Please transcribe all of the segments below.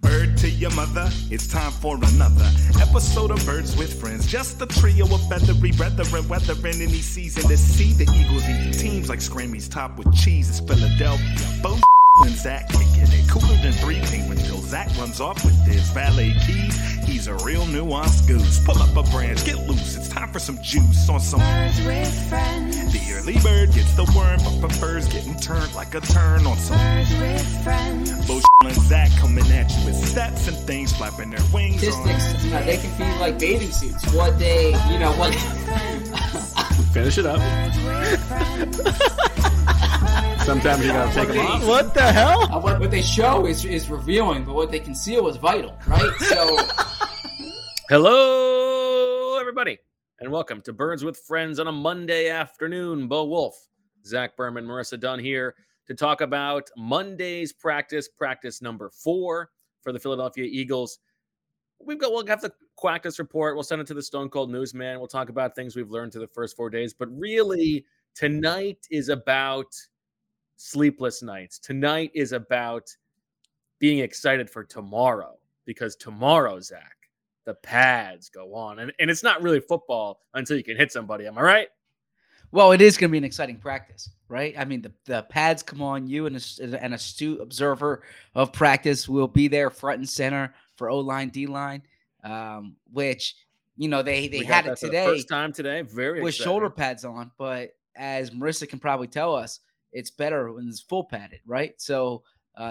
Bird to your mother, it's time for another episode of Birds with Friends. Just a trio of feathery brethren, weathering any season to see the Eagles eat teams like Scrammy's top with cheese. It's Philadelphia, Bo and Zach kicking it cooler than three penguins till Zach runs off with his valet keys. He's a real nuanced goose. Pull up a branch, get loose. It's time for some juice on some Birds with Friends. The early bird gets the worm, but prefers getting turned like a turn on some Birds with Friends. Bo and Zach coming at you with steps and things flapping their wings. Statistics, they can be like bathing suits. What they, you know, what. Finish it up. Sometimes you gotta take them off. What the hell? What they show is revealing, but what they conceal is vital, right? So, hello, everybody, and welcome to Birds with Friends on a Monday afternoon. Bo Wolf, Zach Berman, Marissa Dunn here to talk about Monday's practice number 4 for the Philadelphia Eagles. We'll have the Quactus report. We'll send it to the Stone Cold Newsman. We'll talk about things we've learned through the first 4 days, but really tonight is about sleepless nights. Tonight is about being excited for tomorrow, because tomorrow, Zach, the pads go on. And it's not really football until you can hit somebody. Am I right? Well, it is going to be an exciting practice, right? I mean, the pads come on. You and an astute observer of practice will be there front and center for O-line, D-line, which, you know, they had it today. First time today. Very with exciting. Shoulder pads on. But as Marissa can probably tell us, it's better when it's full padded, right? So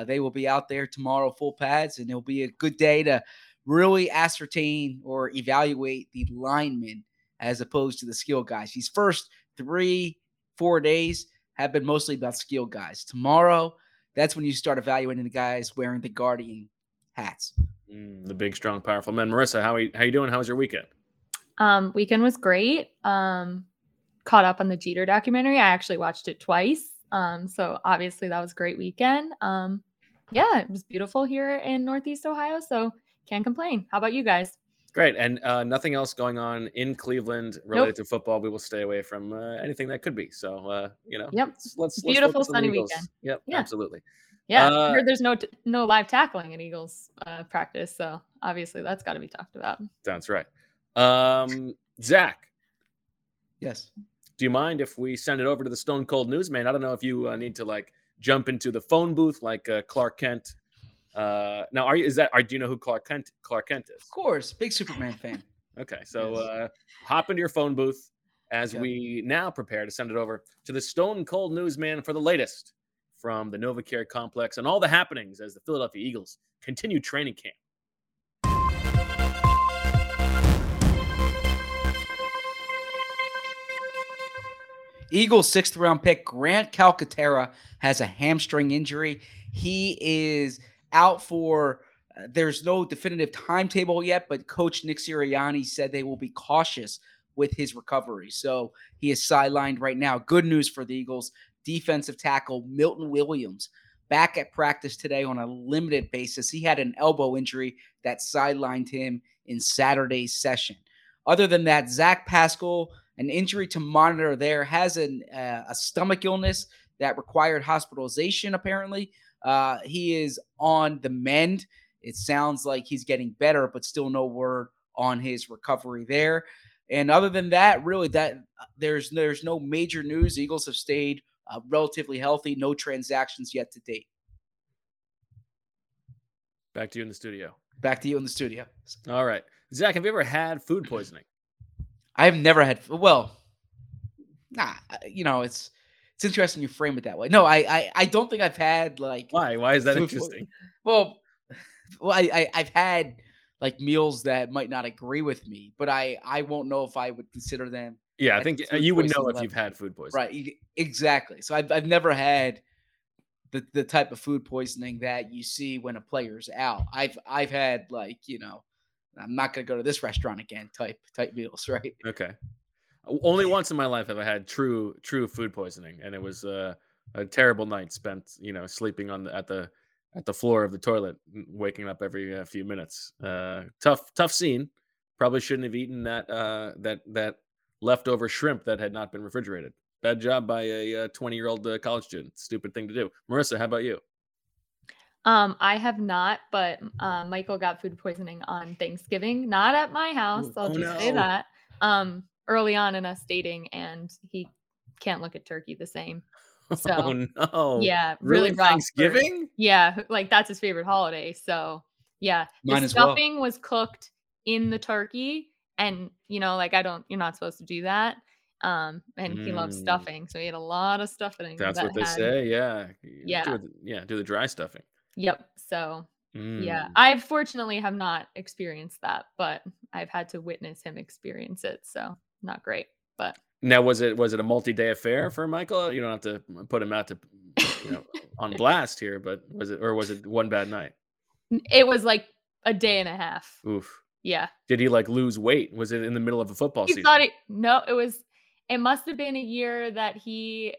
they will be out there tomorrow, full pads, and it'll be a good day to really ascertain or evaluate the linemen as opposed to the skill guys. These first 3-4 days have been mostly about skill guys. Tomorrow, that's when you start evaluating the guys wearing the Guardian hats. The big, strong, powerful men. Marissa, how you doing? How was your weekend? Weekend was great. Caught up on the Jeter documentary. I actually watched it twice. So obviously that was a great weekend. Yeah, it was beautiful here in Northeast Ohio, so can't complain. How about you guys? Great. And nothing else going on in Cleveland related to football. We will stay away from anything that could be. So, you know, let's beautiful let's sunny weekend. Yep, yeah. Absolutely. Yeah, I heard there's no live tackling in Eagles practice, so obviously that's got to be talked about. That's right. Zach. Yes. Do you mind if we send it over to the Stone Cold Newsman? I don't know if you need to like jump into the phone booth like Clark Kent. Now, do you know who Clark Kent is? Of course, big Superman fan. Okay, so yes. Hop into your phone booth as we now prepare to send it over to the Stone Cold Newsman for the latest from the NovaCare complex and all the happenings as the Philadelphia Eagles continue training camp. Eagles 6th-round pick Grant Calcaterra has a hamstring injury. He is out for there's no definitive timetable yet, but Coach Nick Sirianni said they will be cautious with his recovery. So he is sidelined right now. Good news for the Eagles. Defensive tackle Milton Williams back at practice today on a limited basis. He had an elbow injury that sidelined him in Saturday's session. Other than that, Zech Pascal, an injury to monitor there, has a stomach illness that required hospitalization, apparently. He is on the mend. It sounds like he's getting better, but still no word on his recovery there. And other than that, really, that there's no major news. The Eagles have stayed relatively healthy. No transactions yet to date. Back to you in the studio. All right. Zach, have you ever had food poisoning? I've never had. Well, nah, you know, it's interesting you frame it that way. No, I don't think I've had like. Why? Why is that interesting? Well, I've had like meals that might not agree with me, but I won't know if I would consider them. Yeah, I think you would know if you've had food poisoning. Right. Exactly. So I've never had the type of food poisoning that you see when a player's out. I've had like, you know, I'm not going to go to this restaurant again type meals, right? Okay. Only once in my life have I had true food poisoning, and it was a terrible night spent, you know, sleeping on at the floor of the toilet, waking up every few minutes. Tough scene. Probably shouldn't have eaten that leftover shrimp that had not been refrigerated. Bad job by a 20-year-old college student. Stupid thing to do. Marissa, how about you? I have not, but Michael got food poisoning on Thanksgiving. Not at my house. Say that. Early on in us dating, and he can't look at turkey the same. So, oh no! Yeah, really Thanksgiving? Rough. Yeah, like that's his favorite holiday. So yeah, the stuffing was cooked in the turkey, and you know, like you're not supposed to do that. And he loves stuffing, so he had a lot of stuffing. That's what they say. Yeah, yeah, do the dry stuffing. Yep. So yeah, I fortunately have not experienced that, but I've had to witness him experience it. So not great, but. Now, was it a multi-day affair for Michael? You don't have to put him out to, you know, on blast here, but was it one bad night? It was like a day and a half. Oof. Yeah. Did he like lose weight? Was it in the middle of a football season? It must have been a year that he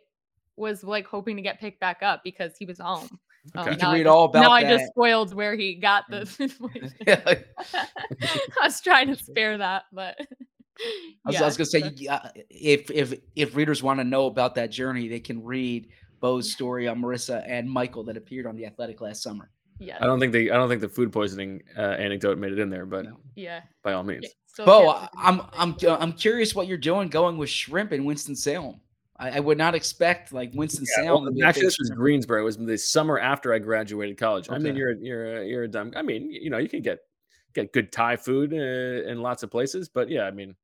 was like hoping to get picked back up because he was home. Okay. You can read all about that. Now I just spoiled where he got the situation. I was trying to spare that, but. I was going to say, if readers want to know about that journey, they can read Bo's story on Marissa and Michael that appeared on The Athletic last summer. Yeah, I don't think the food poisoning anecdote made it in there, but yeah, by all means. Yeah, Bo, I'm curious what you're doing going with shrimp in Winston-Salem. I would not expect like Winston-Salem. Yeah, well, actually, this was Greensboro. It was the summer after I graduated college. Okay. I mean, you're a dumb. I mean, you know, you can get good Thai food in lots of places, but yeah, I mean.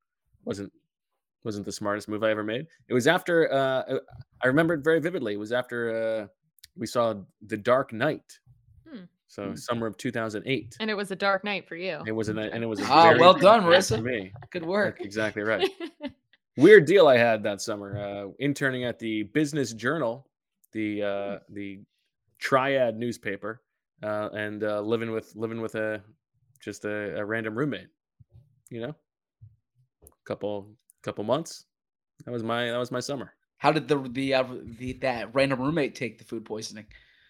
Wasn't the smartest move I ever made. It was after I remember it very vividly. It was after we saw The Dark Knight. So summer of 2008. And it was a dark night for you. It was a well done, Marissa. For me. Good work. That's exactly right. Weird deal I had that summer. Interning at the Business Journal, the Triad newspaper, and living with a random roommate. You know? Couple months. That was my summer. How did that random roommate take the food poisoning?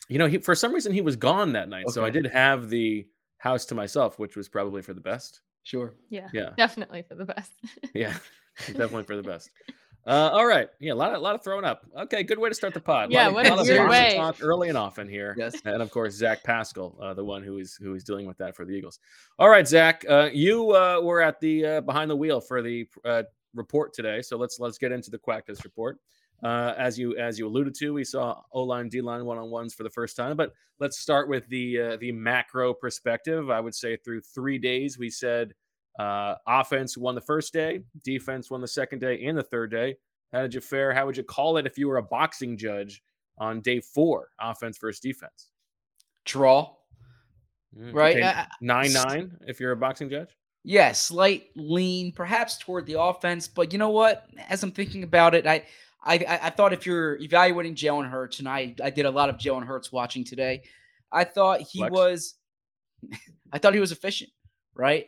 You know, he for some reason he was gone that night, so I did have the house to myself, which was probably for the best. Sure. Yeah. Definitely for the best. Yeah, definitely for the best. All right. Yeah, a lot of throwing up. Okay, good way to start the pod. Yeah, what a weird way. Early and often here. Yes. And of course, Zech Pascal, the one who is dealing with that for the Eagles. All right, Zach, you were at the behind the wheel for the report today, so let's get into the Quackness report. As you alluded to, we saw O-line, D-line one-on-ones for the first time, but let's start with the macro perspective. I would say through 3 days, we said. Offense won the first day, defense won the second day and the third day. How did you fare? How would you call it if you were a boxing judge on day 4, offense versus defense? Draw, right? Okay. 9-9 if you're a boxing judge? Yeah, slight lean, perhaps toward the offense. But you know what? As I'm thinking about it, I thought if you're evaluating Jalen Hurts, and I did a lot of Jalen Hurts watching today, I thought he was efficient, right?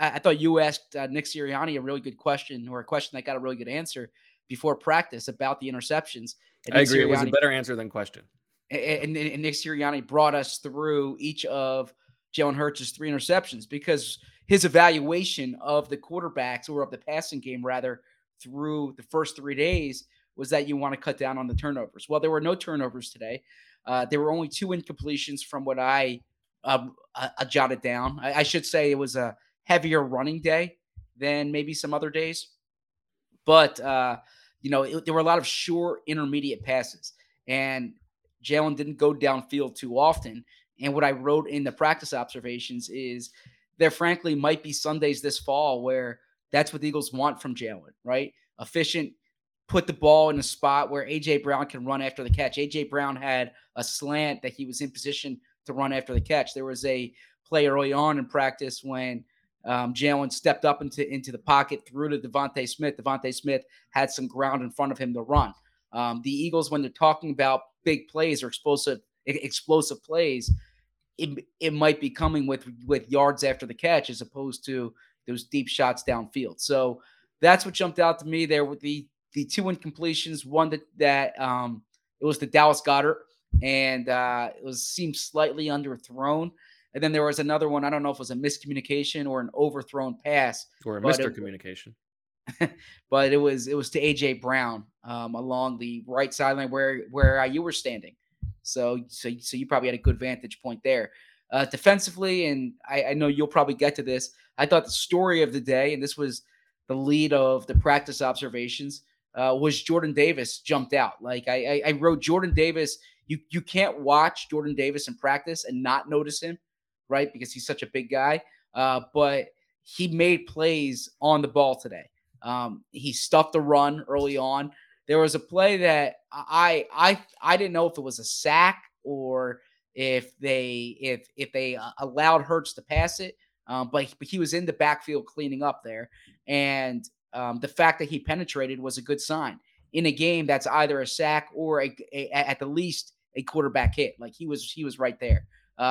I thought you asked Nick Sirianni a really good question, or a question that got a really good answer before practice about the interceptions. I agree. It was a better answer than question. And Nick Sirianni brought us through each of Jalen Hurts' 3 interceptions because his evaluation of the quarterbacks, or of the passing game rather, through the first 3 days was that you want to cut down on the turnovers. Well, there were no turnovers today. There were only two incompletions from what I jotted down. I should say it was a heavier running day than maybe some other days. But, there were a lot of short intermediate passes. And Jalen didn't go downfield too often. And what I wrote in the practice observations is there, frankly, might be some days this fall where that's what the Eagles want from Jalen, right? Efficient, put the ball in a spot where A.J. Brown can run after the catch. A.J. Brown had a slant that he was in position to run after the catch. There was a play early on in practice when Jalen stepped up into the pocket, threw to DeVonta Smith. DeVonta Smith had some ground in front of him to run. The Eagles, when they're talking about big plays or explosive plays, it might be coming with yards after the catch as opposed to those deep shots downfield. So that's what jumped out to me there with the two incompletions, one that it was the Dallas Goedert, and seemed slightly underthrown. And then there was another one. I don't know if it was a miscommunication or an overthrown pass. Or a miscommunication. But it was to A.J. Brown along the right sideline where you were standing. So you probably had a good vantage point there. Defensively, and I know you'll probably get to this, I thought the story of the day, and this was the lead of the practice observations, was Jordan Davis jumped out. Like I wrote Jordan Davis, you can't watch Jordan Davis in practice and not notice him, right? Because he's such a big guy. But he made plays on the ball today. He stuffed the run early on. There was a play that I didn't know if it was a sack or if they allowed Hurts to pass it, but he was in the backfield cleaning up there, and the fact that he penetrated was a good sign in a game that's either a sack or at the least a quarterback hit. Like he was right there.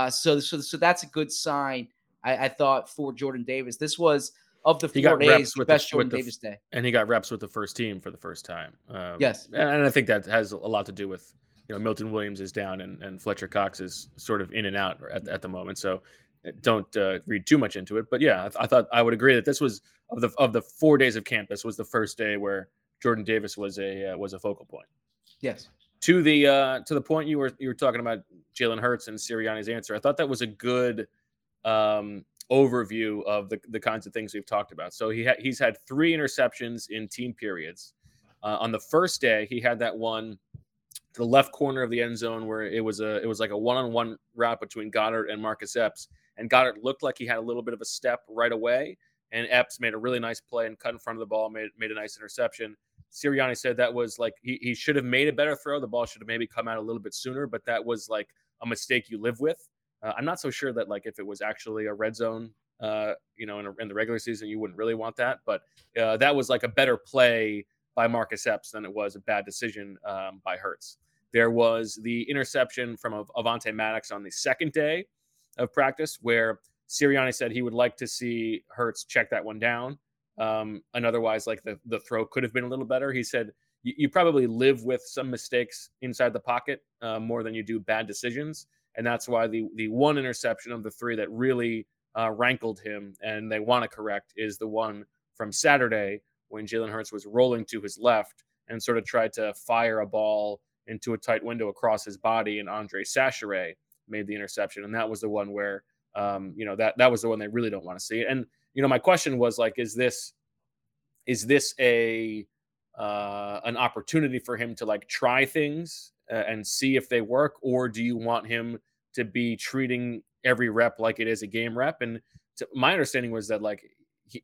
So that's a good sign. I thought for Jordan Davis, this was. Of the 4 days, the best Jordan Davis day. And he got reps with the first team for the first time. Yes. And I think that has a lot to do with, Milton Williams is down and Fletcher Cox is sort of in and out at the moment. So don't read too much into it. But yeah, I thought I would agree that this was of the 4 days of camp, this was the first day where Jordan Davis was a focal point. Yes. To the point you were talking about Jalen Hurts and Sirianni's answer. I thought that was a good overview of the kinds of things we've talked about. So he's had three interceptions in team periods. On the first day, he had that one to the left corner of the end zone where it was like a one-on-one route between Goddard and Marcus Epps, and Goddard looked like he had a little bit of a step right away, and Epps made a really nice play and cut in front of the ball, made a nice interception. Sirianni said that was like he should have made a better throw. The ball should have maybe come out a little bit sooner, but that was like a mistake you live with. I'm not so sure that like if it was actually a red zone, in the regular season, you wouldn't really want that. But that was like a better play by Marcus Epps than it was a bad decision by Hurts. There was the interception from Avante Maddox on the second day of practice where Sirianni said he would like to see Hurts check that one down. And otherwise, like the throw could have been a little better. He said, you probably live with some mistakes inside the pocket more than you do bad decisions. And that's why the one interception of the three that really rankled him and they want to correct is the one from Saturday when Jalen Hurts was rolling to his left and sort of tried to fire a ball into a tight window across his body, and Andre Sacheret made the interception. And that was the one where, that was the one they really don't want to see. And, my question was like, is this an opportunity for him to like try things and see if they work, or do you want him to be treating every rep like it is a game rep? And my understanding was that like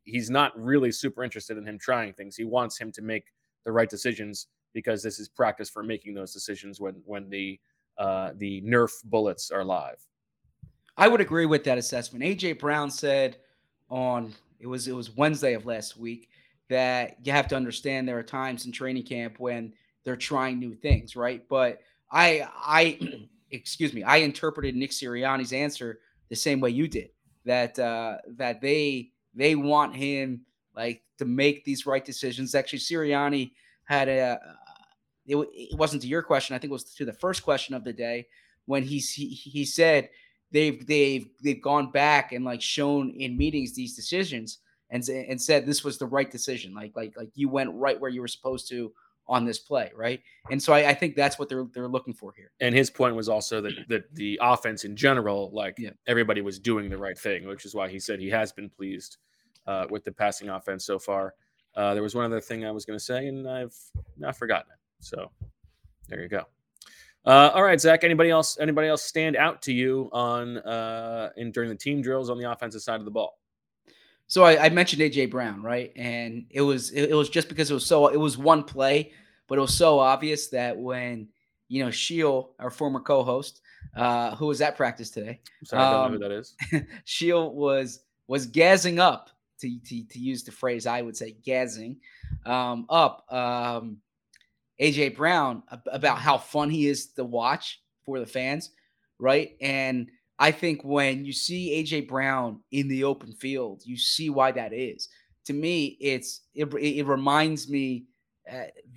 he's not really super interested in him trying things. He wants him to make the right decisions because this is practice for making those decisions when the Nerf bullets are live. I would agree with that assessment. A.J. Brown said on it was Wednesday of last week that you have to understand there are times in training camp when they're trying new things, right? But I interpreted Nick Sirianni's answer the same way you did, that they want him like to make these right decisions. Actually, Sirianni had it wasn't to your question. I think it was to the first question of the day when he said they've gone back and like shown in meetings these decisions and said this was the right decision. Like you went right where you were supposed to on this play, right? And so I think that's what they're looking for here. And his point was also that the offense in general, everybody was doing the right thing, which is why he said he has been pleased with the passing offense so far. There was one other thing I was going to say, and I've not forgotten it. So there you go. All right, Zach, anybody else stand out to you on during the team drills on the offensive side of the ball? So I mentioned A.J. Brown, right? And it was just because it was one play, but it was so obvious that when, Sheil, our former co-host, who was at practice today. I'm sorry, I don't know who that is. Sheil was gassing up, to use the phrase I would say, gassing up A.J. Brown about how fun he is to watch for the fans, right? And I think when you see A.J. Brown in the open field, you see why that is. To me, it reminds me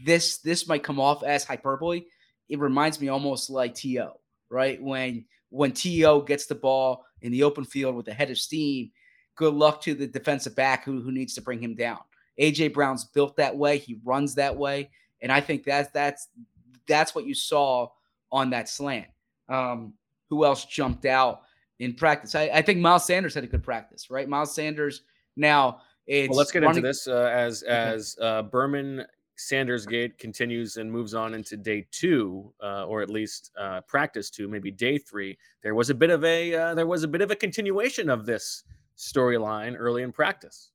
this might come off as hyperbole. It reminds me almost like T.O., right? When T.O. gets the ball in the open field with the head of steam, good luck to the defensive back who needs to bring him down. A.J. Brown's built that way. He runs that way. And I think that's what you saw on that slant. Who else jumped out in practice? I think Miles Sanders had a good practice, right? Miles Sanders. Now let's get into this as Berman Sanders gate continues and moves on into day two, or at least practice two, maybe day three. There was a bit of a continuation of this storyline early in practice.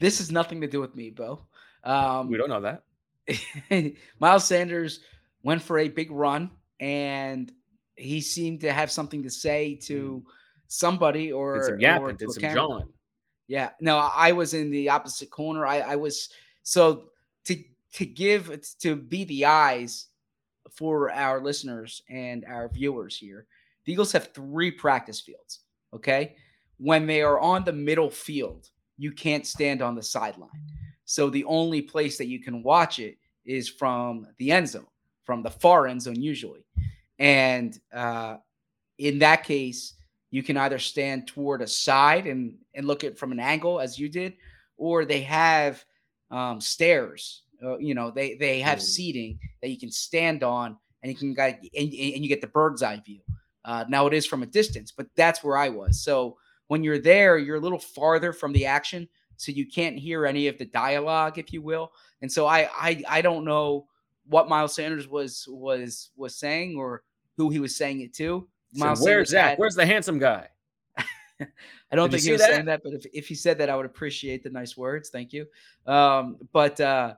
This has nothing to do with me, Bo. We don't know that. Miles Sanders went for a big run, and he seemed to have something to say to somebody or did some yapping, did some jawing. Yeah, no, I was in the opposite corner. I was so to be the eyes for our listeners and our viewers here. The Eagles have three practice fields. Okay, when they are on the middle field, you can't stand on the sideline. So the only place that you can watch it is from the end zone, from the far end zone usually. And in that case, you can either stand toward a side and look at from an angle as you did, or they have stairs. They have seating that you can stand on, and you can and you get the bird's eye view. Now it is from a distance, but that's where I was. So when you're there, you're a little farther from the action, so you can't hear any of the dialogue, if you will. And so I don't know what Miles Sanders was saying or who he was saying it to. Miles so where's Zach? Where's the handsome guy? I don't think he was saying that, but if he said that, I would appreciate the nice words. Thank you. But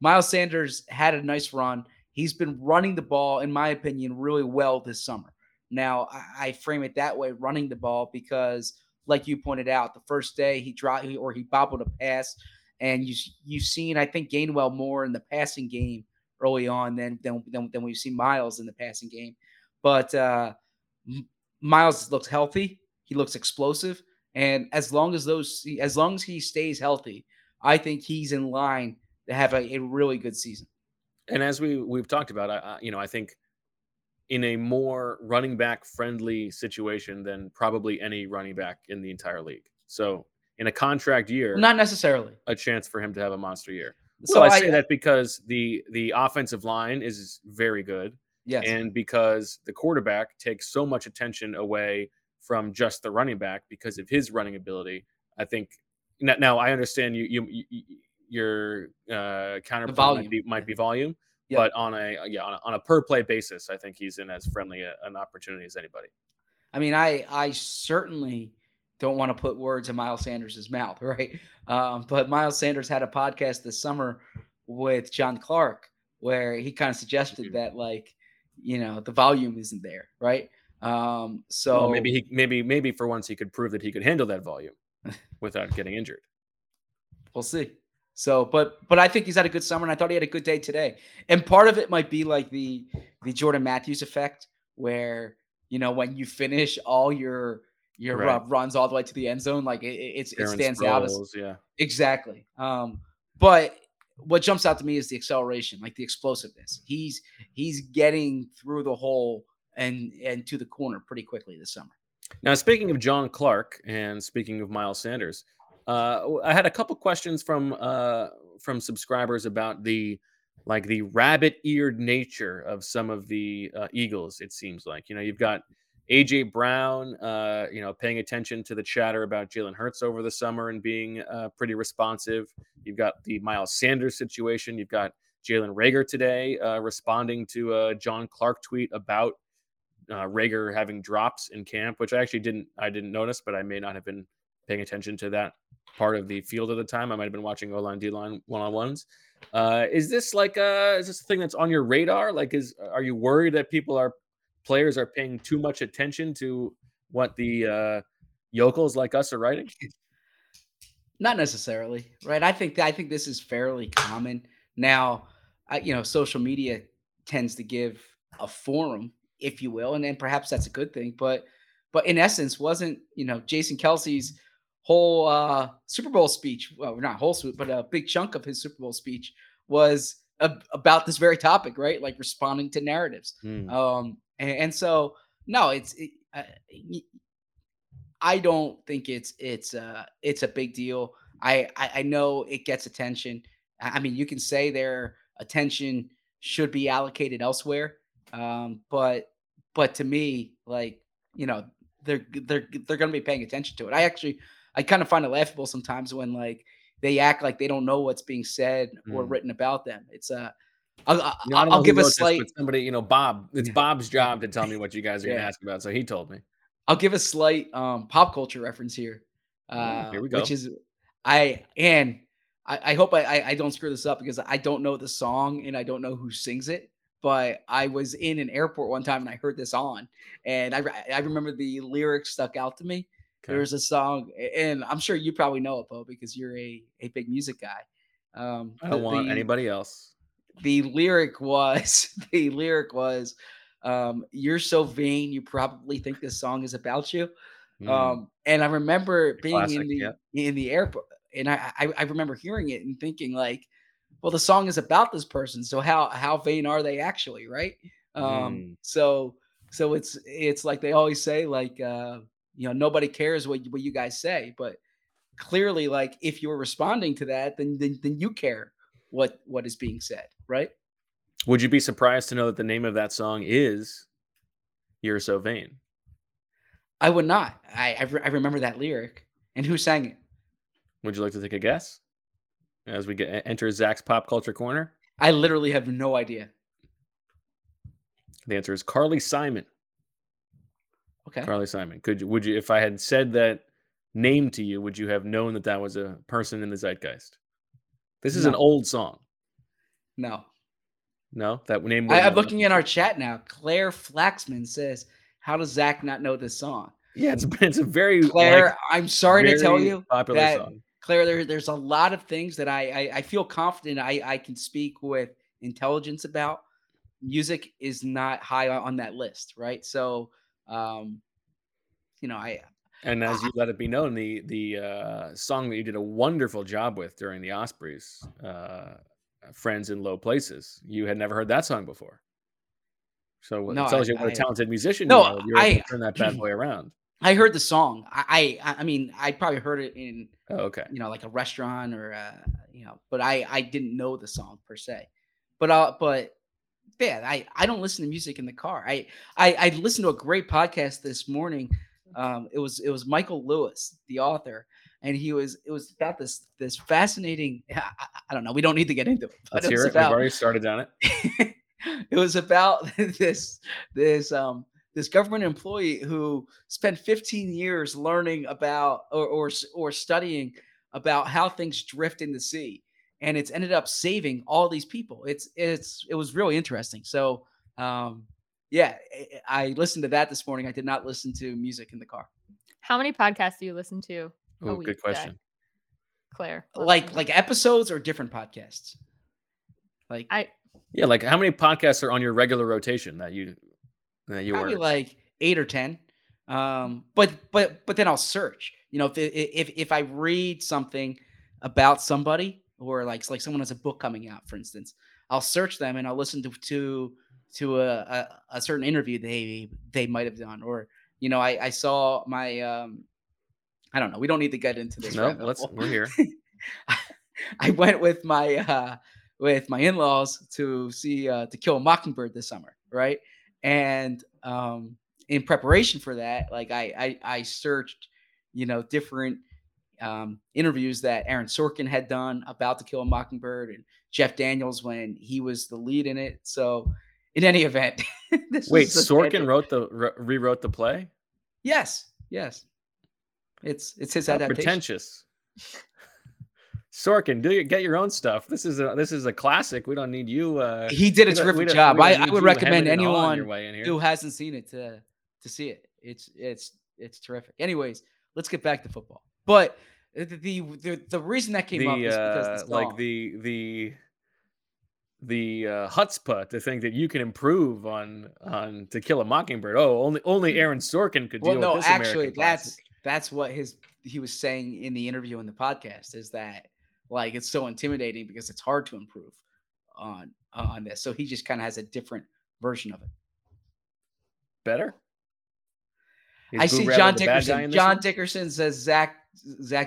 Miles Sanders had a nice run. He's been running the ball, in my opinion, really well this summer. Now, I frame it that way, running the ball, because like you pointed out, the first day he bobbled a pass, and you've seen, I think, Gainwell more in the passing game early on than we've seen Miles in the passing game. But Miles looks healthy. He looks explosive. And as long as he stays healthy, I think he's in line to have a really good season. And as we've talked about, I think in a more running back friendly situation than probably any running back in the entire league. So in a contract year, not necessarily a chance for him to have a monster year. So well, I say that because the offensive line is very good. Yes. And because the quarterback takes so much attention away from just the running back because of his running ability. I think now I understand your counterpoint might be volume, yeah. But on a per play basis, I think he's in as friendly an opportunity as anybody. I mean, I certainly don't want to put words in Miles Sanders' mouth, right? But Miles Sanders had a podcast this summer with John Clark where he kind of suggested that, the volume isn't there, right? So maybe maybe for once he could prove that he could handle that volume without getting injured. We'll see. So, but I think he's had a good summer, and I thought he had a good day today. And part of it might be like the Jordan Matthews effect where, when you finish all your right. Runs all the way to the end zone, like it stands out as yeah. Exactly. But what jumps out to me is the acceleration, like the explosiveness. He's getting through the hole and to the corner pretty quickly this summer. Now, speaking of John Clark and speaking of Miles Sanders, I had a couple questions from from subscribers about the rabbit-eared nature of some of the Eagles, it seems like. You know, you've got A.J. Brown, paying attention to the chatter about Jalen Hurts over the summer and being pretty responsive. You've got the Miles Sanders situation. You've got Jalen Reagor today responding to a John Clark tweet about Reagor having drops in camp, which I didn't notice, but I may not have been paying attention to that part of the field at the time. I might have been watching O-line, D-line one-on-ones. Is this a thing that's on your radar? Are you worried that players are paying too much attention to what the yokels like us are writing? Not necessarily, right? I think this is fairly common now. Social media tends to give a forum, if you will, and then perhaps that's a good thing. But in essence, wasn't Jason Kelce's whole Super Bowl speech? Well, not whole, but a big chunk of his Super Bowl speech was about this very topic, right? Like responding to narratives. And so, no, I don't think it's a big deal. I know it gets attention. I mean, you can say their attention should be allocated elsewhere, but to me, they're going to be paying attention to it. I kind of find it laughable sometimes when they act like they don't know what's being said or written about them. It's a I'll give a slight somebody, Bob, it's Bob's job to tell me what you guys are going to ask about. So he told me. I'll give a slight pop culture reference here. Here we go. Which is, I hope I don't screw this up because I don't know the song and I don't know who sings it, but I was in an airport one time and I heard this on, and I remember the lyrics stuck out to me. Okay. There's a song, and I'm sure you probably know it, Bo, because you're a big music guy. I don't want anybody else. The lyric was, "You're so vain, you probably think this song is about you." And I remember being classic, in the airport, and I remember hearing it and thinking well, the song is about this person, so how vain are they actually, right? So it's like they always say, nobody cares what you guys say, but clearly, if you're responding to that, then you care what is being said, right? Would you be surprised to know that the name of that song is "You're So Vain"? I would not. I remember that lyric. And who sang it? Would you like to take a guess as we enter Zach's pop culture corner? I literally have no idea. The answer is Carly Simon. Okay. Carly Simon. Would you, if I had said that name to you, would you have known that that was a person in the zeitgeist? This is an old song. No, that name. I'm looking in our chat now. Claire Flaxman says, "How does Zach not know this song?" Yeah, it's a very Claire. I'm sorry to tell you, popular song. Claire, there's a lot of things that I feel confident I can speak with intelligence about. Music is not high on that list, right? So, And as you let it be known, the song that you did a wonderful job with during the Ospreys, "Friends in Low Places," you had never heard that song before. So it tells you what a talented musician you are. You're able to turn that bad boy around. I heard the song. I probably heard it in a restaurant or but I didn't know the song per se. But yeah, I don't listen to music in the car. I listened to a great podcast this morning. It was Michael Lewis, the author, and it was about this fascinating. I don't know. We don't need to get into it. Let's hear it. We've already started on it. It was about this government employee who spent 15 years learning about or studying about how things drift in the sea, and it's ended up saving all these people. It was really interesting. So. Yeah, I listened to that this morning. I did not listen to music in the car. How many podcasts do you listen to? Oh, good question, Claire. Like episodes or different podcasts? How many podcasts are on your regular rotation that you probably order? 8 or 10. But then I'll search. If I read something about somebody or like someone has a book coming out, for instance, I'll search them and I'll listen to a certain interview they might have done, or I saw my I don't know. We don't need to get into this. No, we're here. I went with my in-laws to see To Kill a Mockingbird this summer, right? And in preparation for that, like I searched, different interviews that Aaron Sorkin had done about To Kill a Mockingbird and Jeff Daniels when he was the lead in it. So in any event, Sorkin rewrote the play? Yes. It's his adaptation. Pretentious. Sorkin, get your own stuff. This is a classic. We don't need you. He did a terrific job. I would recommend anyone who hasn't seen it to see it. It's terrific. Anyways, let's get back to football. But the reason that came up is because this like the chutzpah to think that you can improve on To Kill a Mockingbird. Oh, only Aaron Sorkin could deal with this American classic. That's what he was saying in the interview in the podcast, is that like it's so intimidating because it's hard to improve on this. So he just kind of has a different version of it. Better. Is I Boo see Rattler John Dickerson. John one? Dickerson says Zach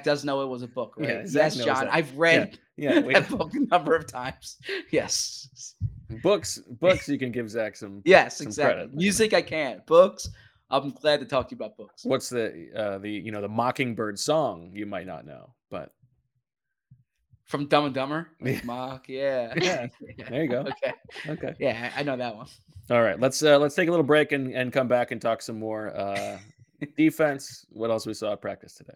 does know it was a book, right? Yeah, yes, John. That. I've read that book a number of times. Yes. Books. You can give Zach some. Yes, some exactly. Credit. Music, I can't. Books. I'm glad to talk to you about books. What's the Mockingbird song? You might not know, but from Dumb and Dumber, yeah. There you go. Okay. Yeah, I know that one. All right, let's take a little break and come back and talk some more defense. What else we saw at practice today?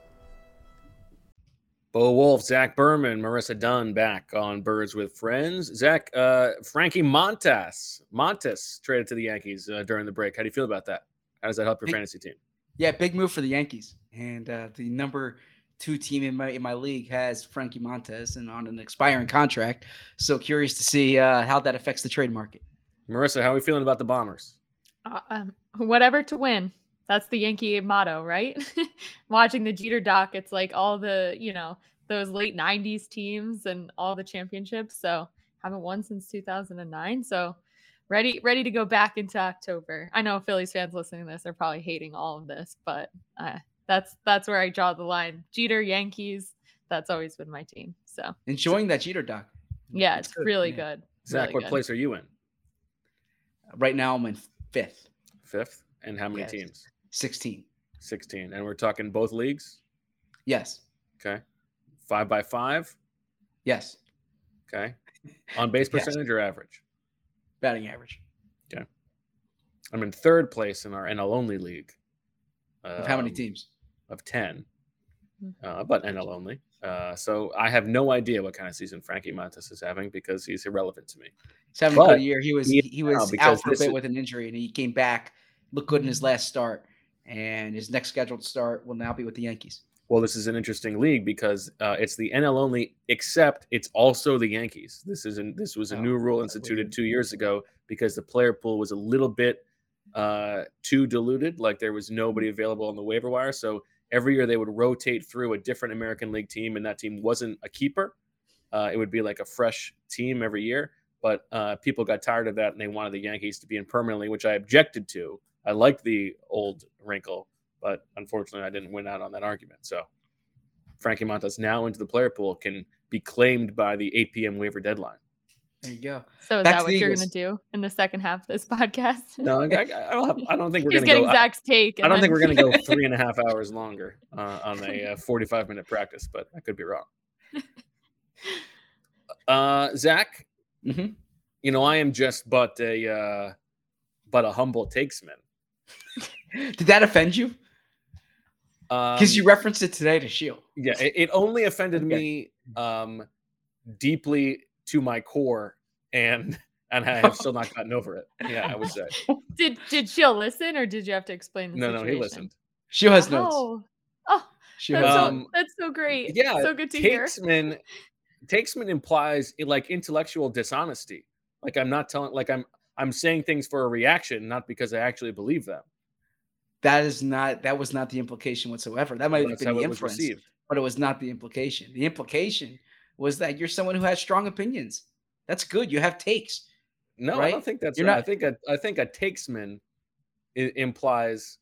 Bo Wolf, Zach Berman, Marissa Dunn back on Birds with Friends. Zach, Frankie Montas traded to the Yankees during the break. How do you feel about that? How does that help your fantasy team? Yeah, big move for the Yankees. And the number 2 team in my league has Frankie Montas and on an expiring contract. So curious to see how that affects the trade market. Marissa, how are we feeling about the Bombers? Whatever to win. That's the Yankee motto, right? Watching the Jeter doc, it's like all the, those late 90s teams and all the championships. So haven't won since 2009. So ready to go back into October. I know Phillies fans listening to this are probably hating all of this, but that's where I draw the line. Jeter, Yankees, that's always been my team. So enjoying that Jeter doc. Yeah, it's good. Really good. Zach, really what good. Place are you in? Right now I'm in 5th. 5th? And how many teams? 16. And we're talking both leagues? Yes. Okay. 5x5? Yes. Okay. On base percentage or average? Batting average. Okay. I'm in 3rd place in our NL only league. Of how many teams? Of 10, but NL only. So I have no idea what kind of season Frankie Montas is having because he's irrelevant to me. He's having a good year. He was out for a bit with an injury, and he came back, looked good in his last start, and his next scheduled start will now be with the Yankees. Well, this is an interesting league because it's the NL only, except it's also the Yankees. This was a new rule instituted 2 years ago because the player pool was a little bit too diluted. Like there was nobody available on the waiver wire. So every year they would rotate through a different American League team, and that team wasn't a keeper. It would be like a fresh team every year. But people got tired of that, and they wanted the Yankees to be in permanently, which I objected to. I liked the old wrinkle, but unfortunately I didn't win out on that argument. So Frankie Montas now into the player pool can be claimed by the 8 p.m. waiver deadline. There you go. So is that what you're going to do in the second half of this podcast? No, I don't think we're going to go. He's getting Zach's take. I don't think we're going to go 3.5 hours longer on a 45-minute practice, but I could be wrong. Zach, mm-hmm. You know, I am just but a humble takesman. Did that offend you? Because you referenced it today to Shield. Yeah, it only offended me deeply to my core, and I have still not gotten over it. Yeah, I would say. Did Shield listen, or did you have to explain the situation? No, he listened. Shield has notes. Oh, that's so great. Yeah, so good to hear. Takesman implies like intellectual dishonesty. Like I'm not telling. Like I'm saying things for a reaction, not because I actually believe them. That was not the implication whatsoever. That might have been the inference, but it was not the implication. The implication was that you're someone who has strong opinions. That's good. You have takes. No, right? I don't think that's right. I think a takesman implies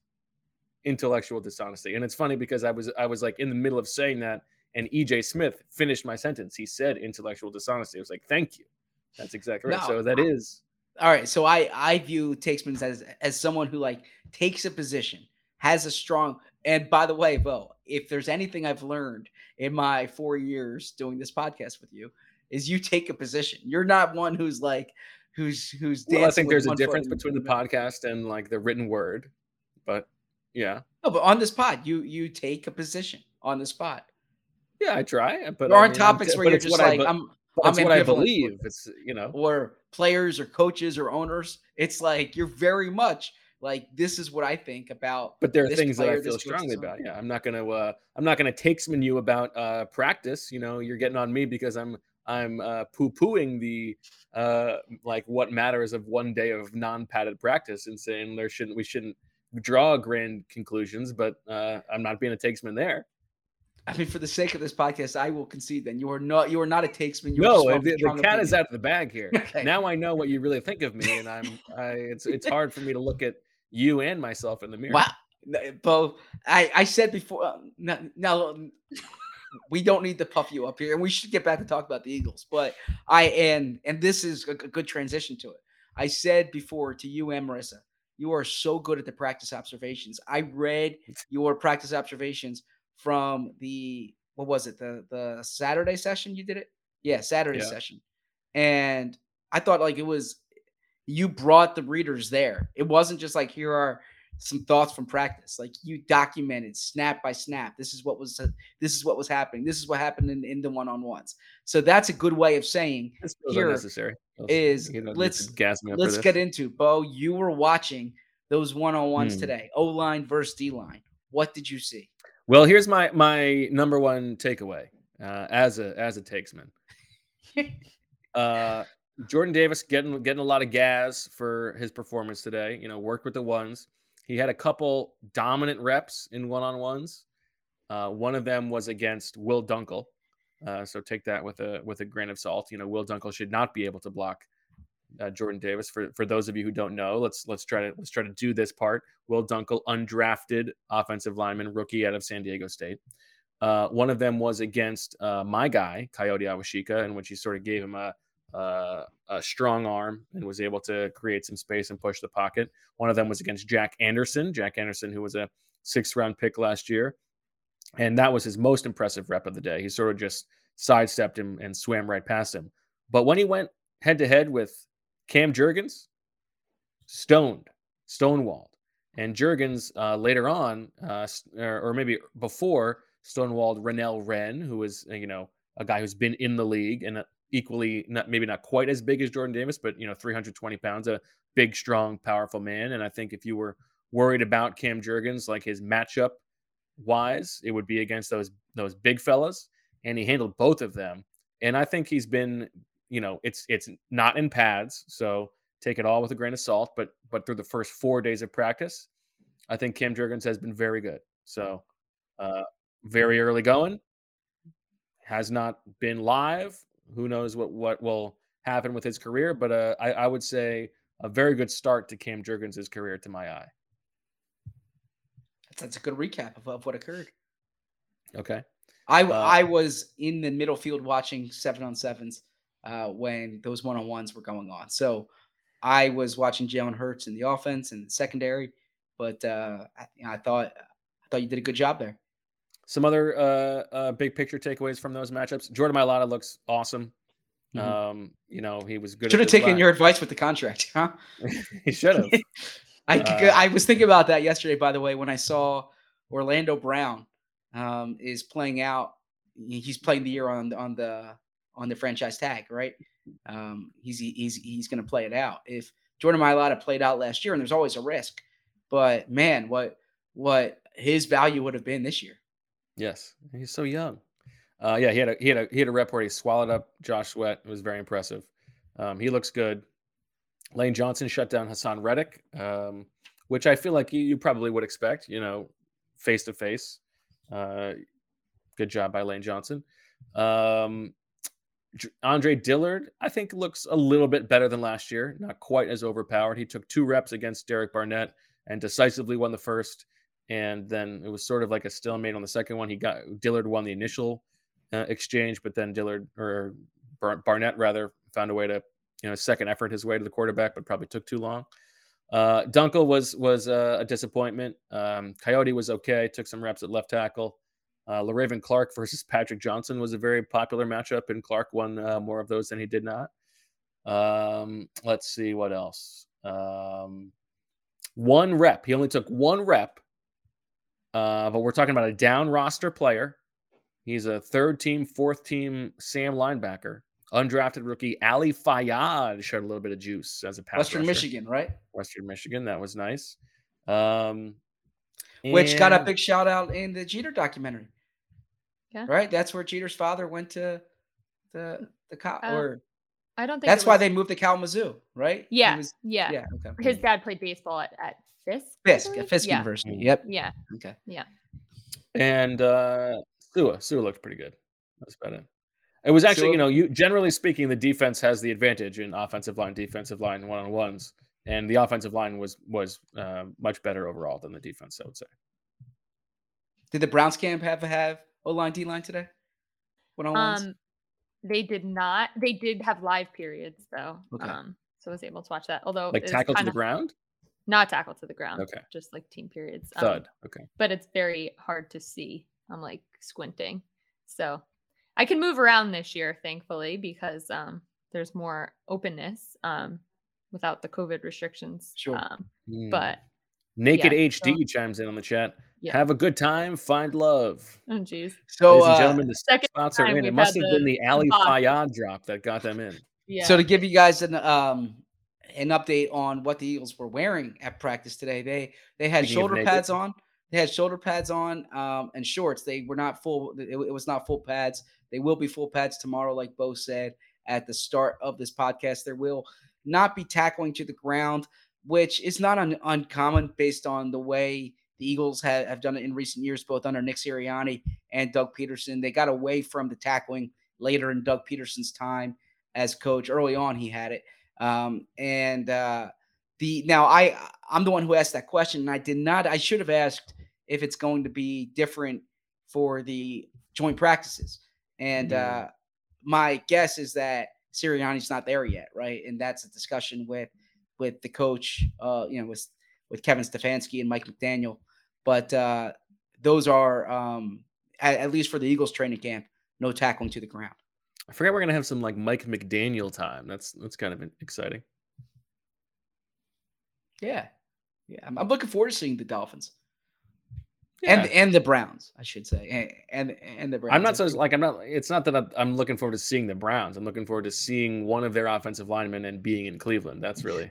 intellectual dishonesty. And it's funny because I was like in the middle of saying that, and E.J. Smith finished my sentence. He said intellectual dishonesty. I was like, thank you. That's exactly right. No, so that is. All right. So I view takesmen as someone who like takes a position, has a strong, and by the way, Bo, if there's anything I've learned in my 4 years doing this podcast with you is you take a position. You're not one who's like, who's dancing. Well, I think there's a difference between the podcast and like the written word, but yeah. No, but on the spot, you take a position on the spot. Yeah, I try. But there are topics where you're just like, I'm what I believe. It's, you know, or players or coaches or owners. It's like you're very much like this is what I think about. But there are things that I feel strongly about. Yeah, I'm not gonna takesman you about practice. You know, you're getting on me because I'm poo-pooing the like what matters of one day of non-padded practice and saying we shouldn't draw grand conclusions. But I'm not being a takesman there. I mean, for the sake of this podcast, I will concede that you are not a takesman. The cat is out of the bag here. Okay. Now I know what you really think of me, and it's hard for me to look at you and myself in the mirror. Wow, Bo, I said before. No, we don't need to puff you up here, and we should get back to talk about the Eagles. But and this is a good transition to it. I said before to you and Marissa, you are so good at the practice observations. I read your practice observations from the Saturday session you did it? Yeah, Saturday session. And I thought like it was, you brought the readers there. It wasn't just like, here are some thoughts from practice. Like you documented snap by snap. This is what was happening. This is what happened in the one-on-ones. So that's a good way of saying here is let's get into, Bo, you were watching those one-on-ones today. O-line versus D-line. What did you see? Well, here's my number one takeaway as a takesman. Jordan Davis getting a lot of gas for his performance today. You know, worked with the ones. He had a couple dominant reps in one-on-ones. One of them was against Will Dunkel. So take that with a grain of salt. You know, Will Dunkel should not be able to block Jordan Davis. For those of you who don't know, let's try to do this part. Will Dunkel, undrafted offensive lineman, rookie out of San Diego State. One of them was against my guy, Coyote Awashika, in which he sort of gave him a strong arm and was able to create some space and push the pocket. One of them was against Jack Anderson, who was a 6th-round pick last year. And that was his most impressive rep of the day. He sort of just sidestepped him and swam right past him. But when he went head-to-head with Cam Jurgens, stonewalled. And Jurgens later on, or maybe before, stonewalled Ronell Wren, who is, you know, a guy who's been in the league and equally, maybe not quite as big as Jordan Davis, but, you know, 320 pounds, a big, strong, powerful man. And I think if you were worried about Cam Jurgens, like his matchup wise, it would be against those big fellas. And he handled both of them. And I think he's been, you know, it's not in pads, so take it all with a grain of salt. But through the first 4 days of practice, I think Cam Jurgens has been very good. So very early going, has not been live. Who knows what will happen with his career? But I would say a very good start to Cam Jurgens' career to my eye. That's a good recap of what occurred. Okay. I was in the middle field watching 7-on-7s when those one-on-ones were going on. So I was watching Jalen Hurts in the offense and the secondary, but I thought you did a good job there. Some other big picture takeaways from those matchups. Jordan Mailata looks awesome. Mm-hmm. You know, he was good. Should have taken your advice with the contract, huh? He should have. I was thinking about that yesterday, by the way, when I saw Orlando Brown is playing out. He's playing the year on the franchise tag, right? He's going to play it out. If Jordan Mailata played out last year, and there's always a risk, but man, what his value would have been this year. Yes. He's so young. Yeah. He had a rep where he swallowed up Josh Sweat. It was very impressive. He looks good. Lane Johnson shut down Hassan Reddick, which I feel like you probably would expect, you know, face to face. Good job by Lane Johnson. Andre Dillard, I think, looks a little bit better than last year. Not quite as overpowered. He took 2 reps against Derek Barnett and decisively won the first. And then it was sort of like a stalemate on the second one. Dillard won the initial exchange, but then Barnett found a way to, you know, second effort his way to the quarterback, but probably took too long. Dunkel was a disappointment. Coyote was okay. Took some reps at left tackle. Le'Raven Clark versus Patrick Johnson was a very popular matchup, and Clark won more of those than he did not. Let's see what else. One rep. He only took 1 rep, but we're talking about a down roster player. He's a 4th-team Sam linebacker. Undrafted rookie Ali Fayyad showed a little bit of juice as a pass Western rusher. Michigan, right? Western Michigan. That was nice. Which got a big shout out in the Jeter documentary. Yeah. Right? That's where Jeter's father went to the cop. I don't think that's why they moved to Kalamazoo, right? Yeah. Yeah. Okay. His dad played baseball at Fisk University. Yep. Yeah. Okay. Yeah. And Sua looked pretty good. That's about it. It was actually, generally speaking, the defense has the advantage in offensive line, defensive line, one-on-ones. And the offensive line was much better overall than the defense, I would say. Did the Browns camp have O-line, D-line today? One-on-ones? They did not. They did have live periods, though. Okay. So I was able to watch that. Although like tackle to the ground? Not tackle to the ground. Okay. Just like team periods. Thud. Okay. But it's very hard to see. I'm like squinting. So I can move around this year, thankfully, because there's more openness without the COVID restrictions. Sure. But Naked HD chimes in on the chat. Yeah. Have a good time. Find love. Oh, geez. So, ladies and gentlemen, the second spots are in. It must have been the Ali Fayyad drop that got them in. Yeah. So to give you guys an update on what the Eagles were wearing at practice today, they had shoulder pads on. They had shoulder pads on and shorts. They were not full. It was not full pads. They will be full pads tomorrow, like Bo said at the start of this podcast. There will not be tackling to the ground, which is not uncommon based on the way the Eagles have done it in recent years, both under Nick Sirianni and Doug Peterson. They got away from the tackling later in Doug Peterson's time as coach. Early on, he had it. I'm the one who asked that question, and I did not. I should have asked if it's going to be different for the joint practices. And my guess is that Sirianni's not there yet, right? And that's a discussion with the coach, with Kevin Stefanski and Mike McDaniel. But those are, at least for the Eagles training camp, no tackling to the ground. I forgot we're going to have some like Mike McDaniel time. That's kind of exciting. Yeah. I'm looking forward to seeing the Dolphins. Yeah. And the Browns, I should say, and the Browns. It's not that I'm looking forward to seeing the Browns. I'm looking forward to seeing one of their offensive linemen and being in Cleveland. That's really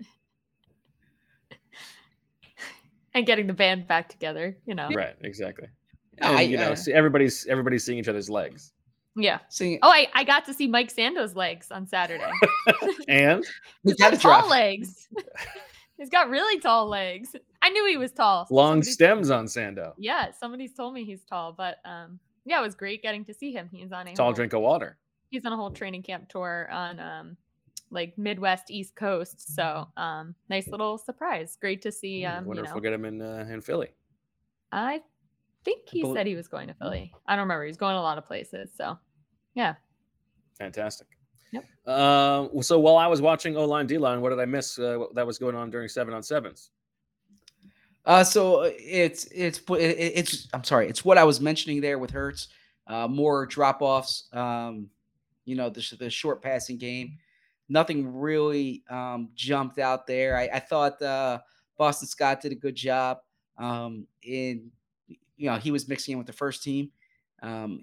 and getting the band back together. You know, right? Exactly. And, everybody's seeing each other's legs. Yeah. I got to see Mike Sando's legs on Saturday. And he's got tall legs. He's got really tall legs. I knew he was tall. Long stems on Sando. Yeah, somebody's told me he's tall, but it was great getting to see him. He's on a tall drink of water. He's on a whole training camp tour on like Midwest, East Coast. So nice little surprise. Great to see. I wonder if we'll get him in Philly. I think he said he was going to Philly. I don't remember. He's going to a lot of places. So yeah, fantastic. Yep. So while I was watching O-line, D-line, what did I miss that was going on during 7-on-7s? So it's I'm sorry, it's what I was mentioning there with Hurts. More drop-offs, the short passing game. Nothing really jumped out there. I thought Boston Scott did a good job he was mixing in with the first team.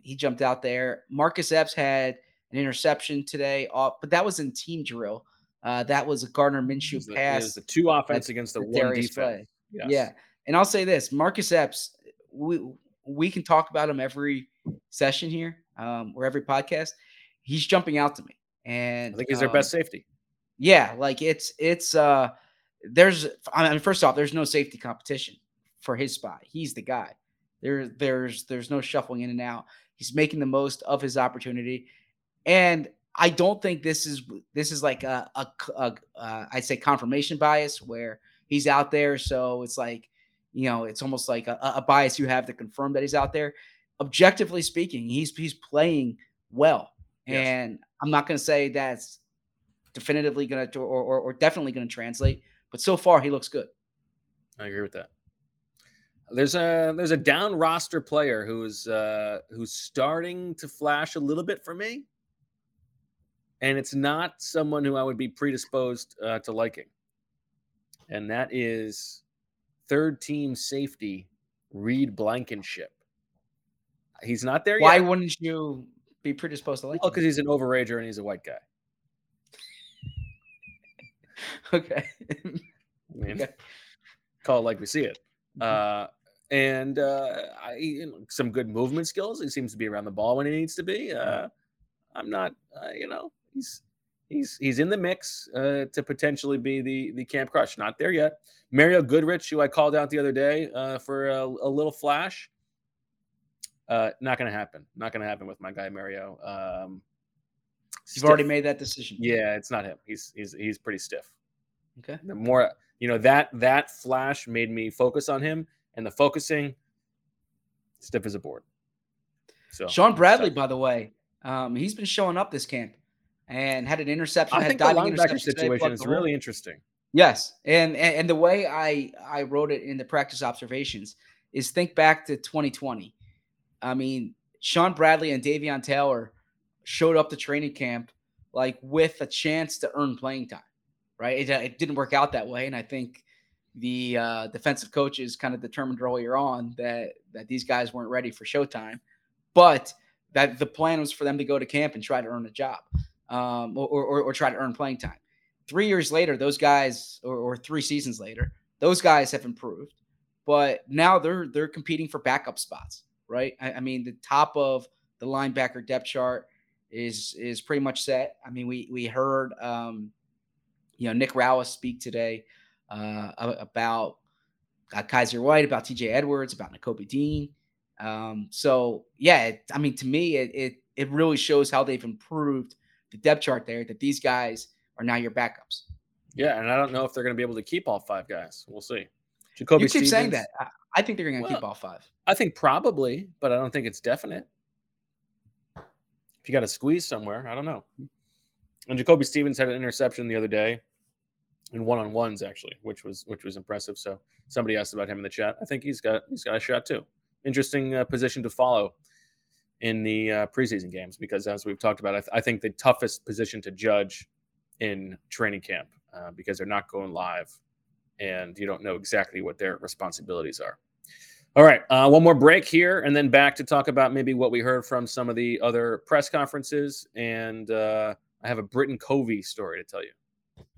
He jumped out there. Marcus Epps had an interception today, but that was in team drill. That was a Gardner Minshew pass. It was the two offense against the one defense. Yes. Yeah. And I'll say this, Marcus Epps, we can talk about him every session here or every podcast. He's jumping out to me. And I think he's their best safety. Yeah. Like first off, there's no safety competition for his spot. He's the guy. There's no shuffling in and out. He's making the most of his opportunity. And I don't think this is like I'd say confirmation bias where he's out there. So it's like, it's almost like a bias you have to confirm that he's out there. Objectively speaking, he's playing well. Yes. And I'm not going to say that's definitively going to or definitely going to translate, but so far he looks good. I agree with that. There's a down roster player who's starting to flash a little bit for me, and it's not someone who I would be predisposed to liking, and that is third team safety Reed Blankenship. He's not there yet. Why wouldn't you be predisposed to like him? Well, because he's an overager and he's a white guy. Okay. Call it like we see it. Some good movement skills. He seems to be around the ball when he needs to be. I'm not, he's in the mix to potentially be the camp crush. Not there yet. Mario Goodrich, who I called out the other day for a little flash. Not going to happen. Not going to happen with my guy, Mario. You've already made that decision. Yeah, it's not him. He's pretty stiff. Okay. The more, that flash made me focus on him, and the focusing, stiff as a board. So Sean Bradley, by the way, he's been showing up this camp and had an interception. I think the linebacker situation is really interesting. Yes. And the way I wrote it in the practice observations is think back to 2020. I mean, Sean Bradley and Davion Taylor showed up to training camp like with a chance to earn playing time, right? It didn't work out that way, and I think the defensive coaches kind of determined earlier on that these guys weren't ready for showtime, but that the plan was for them to go to camp and try to earn a job or try to earn playing time. 3 years later, those guys, or 3 seasons later, those guys have improved, but now they're competing for backup spots. Right. I mean, the top of the linebacker depth chart is pretty much set. I mean, we heard, Nick Rowis speak today about Kyzir White, about TJ Edwards, about Nakobe Dean. To me, it really shows how they've improved the depth chart there, that these guys are now your backups. Yeah. And I don't know if they're going to be able to keep all five guys. We'll see. Jacoby you keep Stevens. Saying that. I think they're going to keep all five. I think probably, but I don't think it's definite. If you got to squeeze somewhere, I don't know. And Jacoby Stevens had an interception the other day, in one-on-ones actually, which was impressive. So somebody asked about him in the chat. I think he's got a shot too. Interesting position to follow in the preseason games because, as we've talked about, I think the toughest position to judge in training camp because they're not going live. And you don't know exactly what their responsibilities are. All right, one more break here, and then back to talk about maybe what we heard from some of the other press conferences. And I have a Britton Covey story to tell you.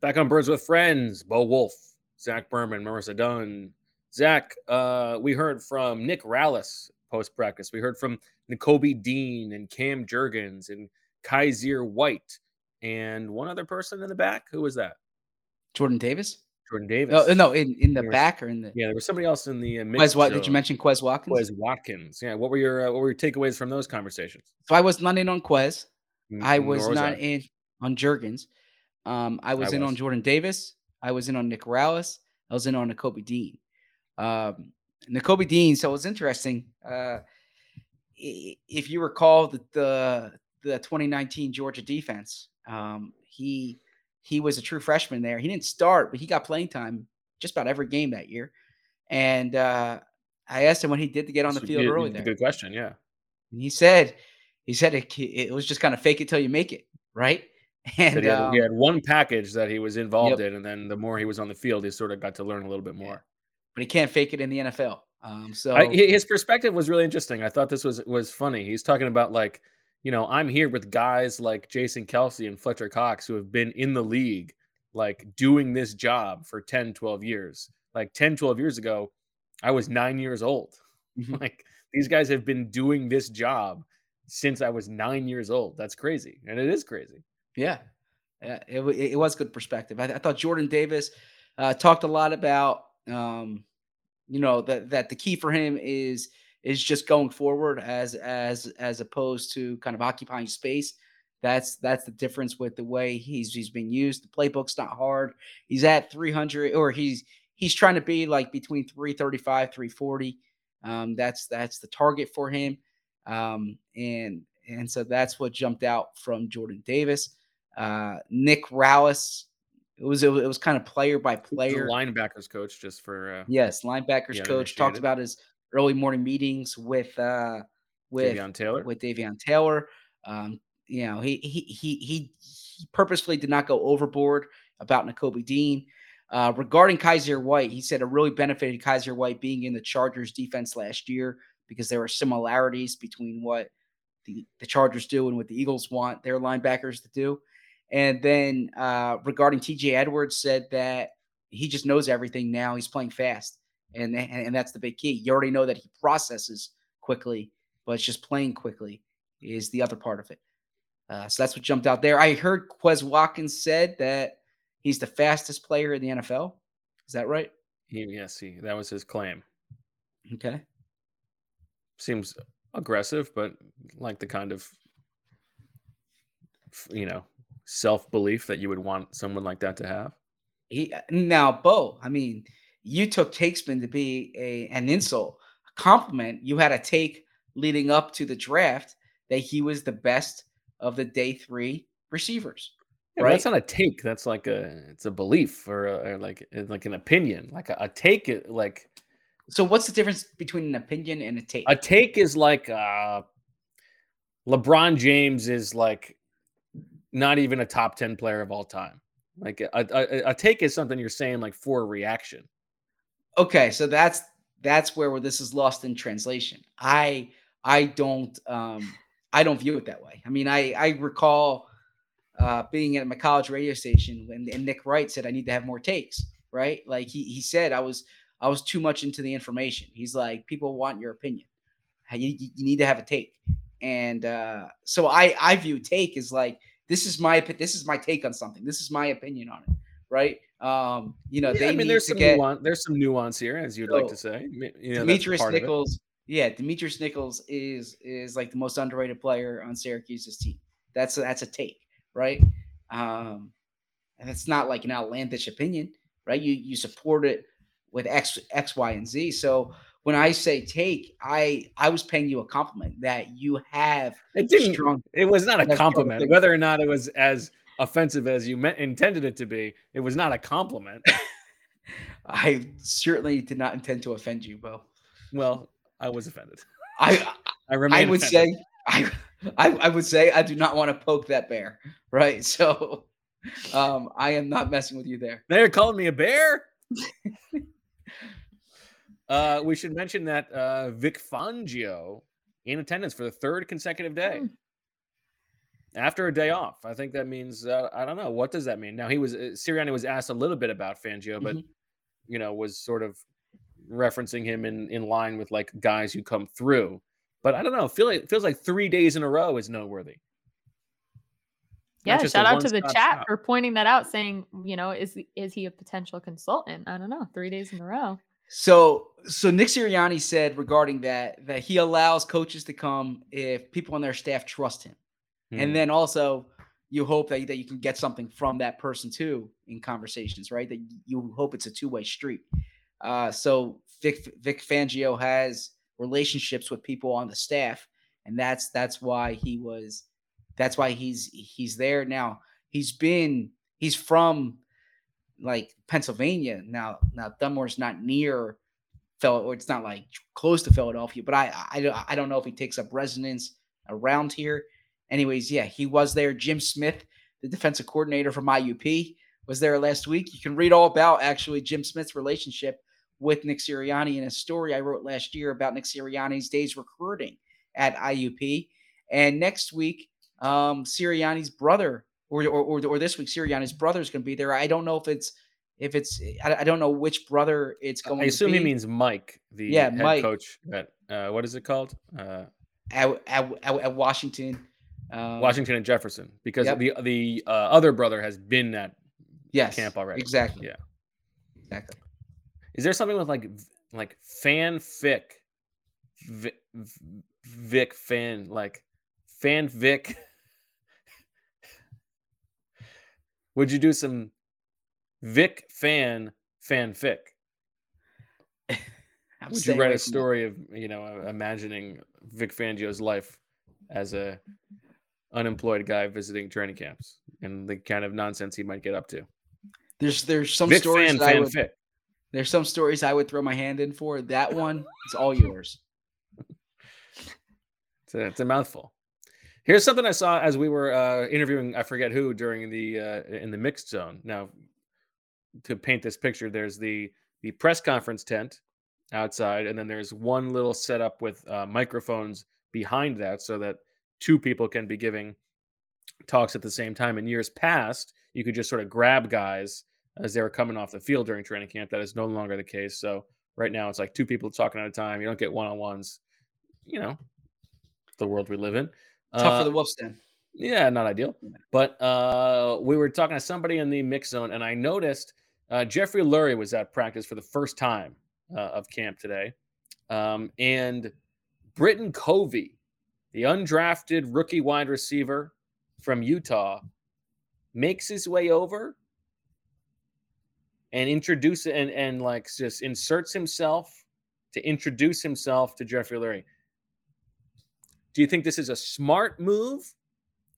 Back on Birds with Friends, Bo Wolf, Zach Berman, Marissa Dunn. Zach, we heard from Nick Rowis post-practice. We heard from Nakobe Dean and Cam Jurgens and Kyzir White and one other person in the back. Who was that? Jordan Davis? Jordan Davis. No, in the back or in the. Yeah, there was somebody else in the mix. Did you mention Quez Watkins? Quez Watkins. Yeah. What were your takeaways from those conversations? So I was not in on Quez. I was not in on Jurgens. I was in on Jordan Davis. I was in on Nick Rallis. I was in on Nakobe Dean. Nakobe Dean. So it was interesting. If you recall the 2019 Georgia defense, he was a true freshman there. He didn't start, but he got playing time just about every game that year. And I asked him what he did to get on the field early there. Good question, yeah. And he said it was just kind of fake it till you make it, right? And he had one package that he was involved in, and then the more he was on the field, he sort of got to learn a little bit more. Yeah. But he can't fake it in the NFL. His perspective was really interesting. I thought this was funny. He's talking about like, you know, I'm here with guys like Jason Kelsey and Fletcher Cox who have been in the league, like doing this job for 10, 12 years. Like 10, 12 years ago, I was 9 years old. Mm-hmm. Like these guys have been doing this job since I was 9 years old. That's crazy. And it is crazy. Yeah. It was good perspective. I thought Jordan Davis talked a lot about, that the key for him is just going forward as opposed to kind of occupying space. That's the difference with the way he's been used. The playbook's not hard. He's at 300, or he's trying to be like between 335, 340. That's the target for him. And so that's what jumped out from Jordan Davis. Nick Rallis. It was kind of player by player. Linebackers coach, just for linebackers coach talked about his early morning meetings with Davion Taylor. He purposefully did not go overboard about Nakobe Dean. Regarding Kyzir White, he said it really benefited Kyzir White being in the Chargers defense last year because there were similarities between what the Chargers do and what the Eagles want their linebackers to do. And then regarding TJ Edwards, said that he just knows everything now. He's playing fast. And that's the big key. You already know that he processes quickly, but it's just playing quickly is the other part of it. So that's what jumped out there. I heard Quez Watkins said that he's the fastest player in the NFL. Is that right? Yes, that was his claim. Okay. Seems aggressive, but like the kind of, self-belief that you would want someone like that to have. You took takesman to be an insult, a compliment. You had a take leading up to the draft that he was the best of the day three receivers. Yeah, right? That's not a take. That's like it's a belief or like an opinion, like a take. Like, so what's the difference between an opinion and a take? A take is like LeBron James is like not even a top 10 player of all time. Like a take is something you're saying like for a reaction. Okay, so that's where this is lost in translation. I don't view it that way. I mean, I recall being at my college radio station and Nick Wright said I need to have more takes, right? Like he said I was too much into the information. He's like, people want your opinion. You need to have a take. And so I view take as like this is my take on something. This is my opinion on it, right? There's some nuance here, as you'd like to say. Demetrius Nichols is like the most underrated player on Syracuse's team. That's a take, right? And it's not like an outlandish opinion, right? You support it with X, Y, and Z. So when I say take, I was paying you a compliment that you have. It was not a compliment, whether or not it was as offensive as you intended it to be. It was not a compliment. I certainly did not intend to offend you, Bo. Well, I was offended. I would say I do not want to poke that bear, right? So I am not messing with you there. Now you're calling me a bear? We should mention that Vic Fangio in attendance for the third consecutive day. After a day off, I think that means I don't know. What does that mean? Now Sirianni was asked a little bit about Fangio, but was sort of referencing him in line with like guys who come through. But I don't know. It feels like 3 days in a row is noteworthy. Yeah, shout out to the chat for pointing that out, saying, you know, is he a potential consultant? I don't know, 3 days in a row. So Nick Sirianni said regarding that he allows coaches to come if people on their staff trust him. Hmm. And then also you hope that you can get something from that person too in conversations, right? That you hope it's a two-way street. So Vic Fangio has relationships with people on the staff, and that's why he's there now. He's from like Pennsylvania now. Dunmore's not near or it's not like close to Philadelphia, but I don't know if he takes up residence around here. Anyways, yeah, he was there. Jim Smith, the defensive coordinator from IUP, was there last week. You can read all about actually Jim Smith's relationship with Nick Sirianni in a story I wrote last year about Nick Sirianni's days recruiting at IUP. And next week, Sirianni's brother, or this week, Sirianni's brother is going to be there. I don't know I don't know which brother it's going to be. I assume he means Mike, the head coach at what is it called? At Washington. Washington and Jefferson, because the other brother has been at camp already. Exactly. Yeah. Exactly. Is there something with like fanfic, Vic fan, like fanfic? Would you do some Vic fanfic? Would you write a story of, you know, imagining Vic Fangio's life as a unemployed guy visiting training camps and the kind of nonsense he might get up to? There's some Vic stories that I would fit. There's some stories I would throw my hand in for. That one is all yours. It's a mouthful. Here's something I saw as we were interviewing, I forget who, during the in the mixed zone. Now, to paint this picture, there's the press conference tent outside, and then there's one little setup with microphones behind that so that two people can be giving talks at the same time. In years past, you could just sort of grab guys as they were coming off the field during training camp. That is no longer the case. So right now it's like two people talking at a time. You don't get one-on-ones, you know, the world we live in. Tough for the Wolves then. Yeah, not ideal. But we were talking to somebody in the mix zone, and I noticed Jeffrey Lurie was at practice for the first time of camp today. And Britton Covey, the undrafted rookie wide receiver from Utah, makes his way over and just inserts himself to introduce himself to Jeffrey Lurie. Do you think this is a smart move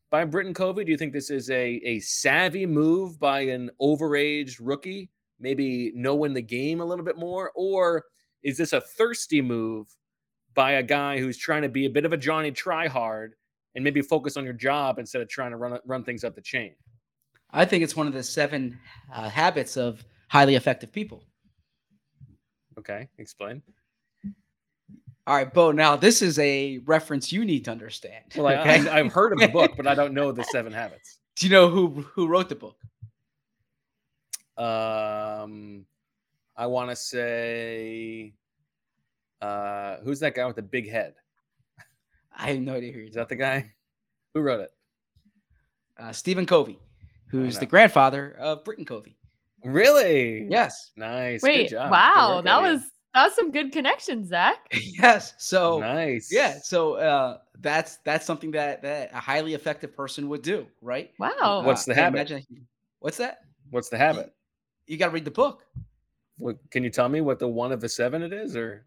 by Britton Covey? Do you think this is a savvy move by an overage rookie? Maybe knowing the game a little bit more? Or is this a thirsty move by a guy who's trying to be a bit of a Johnny tryhard and maybe focus on your job instead of trying to run things up the chain? I think it's one of the seven habits of highly effective people. Okay, explain. All right, Bo, now this is a reference you need to understand. Well, okay? I've heard of the book, but I don't know the seven habits. Do you know who wrote the book? I want to say, who's that guy with the big head? I have no idea who you're talking. Is that the guy? Who wrote it? Stephen Covey, who's the grandfather of Britton Covey. Really? Yes. Nice. Wait, good job. Wow. That was some good connections, Zach. Yes. So nice. Yeah. So that's something that a highly effective person would do, right? Wow. What's the habit? What's that? What's the habit? You got to read the book. Well, can you tell me what the one of the seven it is, or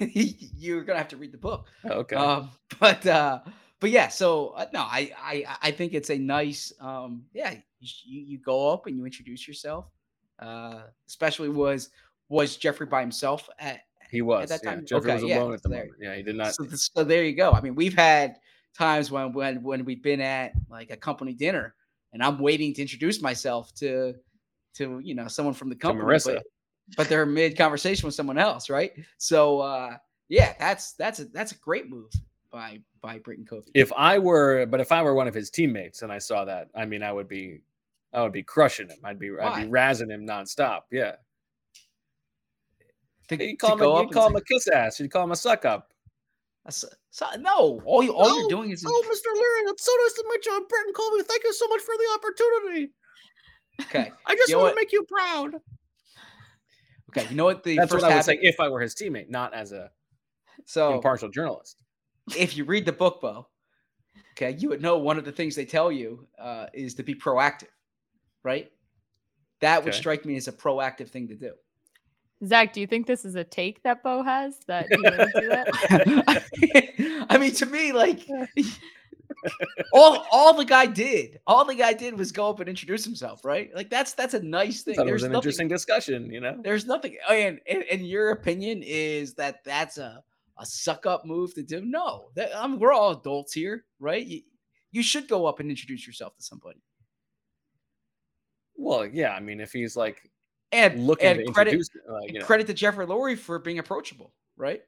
you're gonna have to read the book? Okay. But yeah. So no, I think it's a nice. You go up and you introduce yourself. Especially was Jeffrey by himself at that time? Yeah. Jeffrey was alone at the moment. Yeah, he did not. So there you go. I mean, we've had times when we've been at like a company dinner and I'm waiting to introduce myself to you know, someone from the company, but they're mid conversation with someone else, right? So that's a great move by Britton Covey. If I were one of his teammates and I saw that, I mean, I would be crushing him. I'd be razzing him nonstop. Yeah. You'd call him a kiss ass. You'd call him a suck up. You're doing is... Oh, Mr. Lurie, it's so nice to meet you. I'm Britton Covey. Thank you so much for the opportunity. Okay. I just want to make you proud. Okay, you know what? That's first what I would say if I were his teammate, not as a impartial journalist. If you read the book, Bo, okay, you would know one of the things they tell you is to be proactive, right? That would strike me as a proactive thing to do. Zach, do you think this is a take that Bo has that you wouldn't do it? I mean, to me, like all the guy did was go up and introduce himself, right? Like that's a nice thing. There's an interesting discussion, you know. There's nothing. And your opinion is that that's a suck up move to do? No, we're all adults here, right? You should go up and introduce yourself to somebody. Well, yeah, I mean, if he's like. Credit to Jeffrey Lurie for being approachable, right?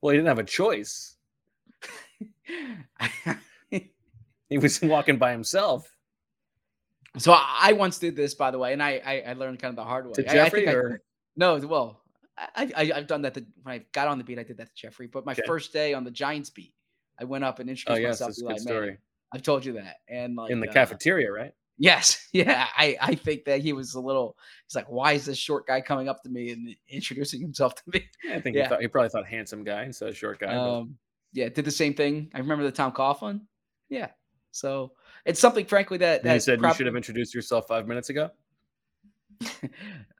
Well, he didn't have a choice. He was walking by himself. So I once did this, by the way, and I learned kind of the hard way. To Jeffrey, I've done that when I got on the beat. I did that to Jeffrey, but my first day on the Giants beat, I went up and introduced myself. That's a good story. I've told you that, and like in the cafeteria, right? Yes. Yeah. I think that he was he's like, why is this short guy coming up to me and introducing himself to me? Yeah, I think he probably thought handsome guy instead of short guy. Did the same thing. I remember the Tom Coughlin. Yeah. So it's something, frankly, that you said you should have introduced yourself 5 minutes ago.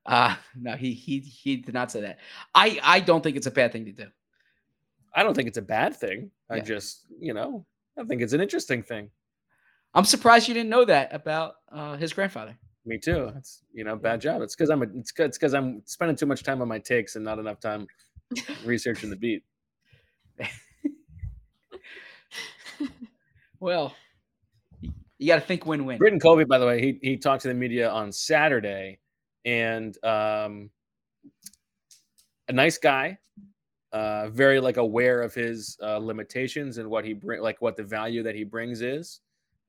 No, he did not say that. I don't think it's a bad thing to do. I don't think it's a bad thing. I just, I think it's an interesting thing. I'm surprised you didn't know that about his grandfather. Me too. It's bad job. It's because I'm spending too much time on my takes and not enough time researching the beat. Well, you got to think win-win. Britton Covey, by the way, he talked to the media on Saturday, and a nice guy, very like aware of his limitations and what he what the value that he brings is.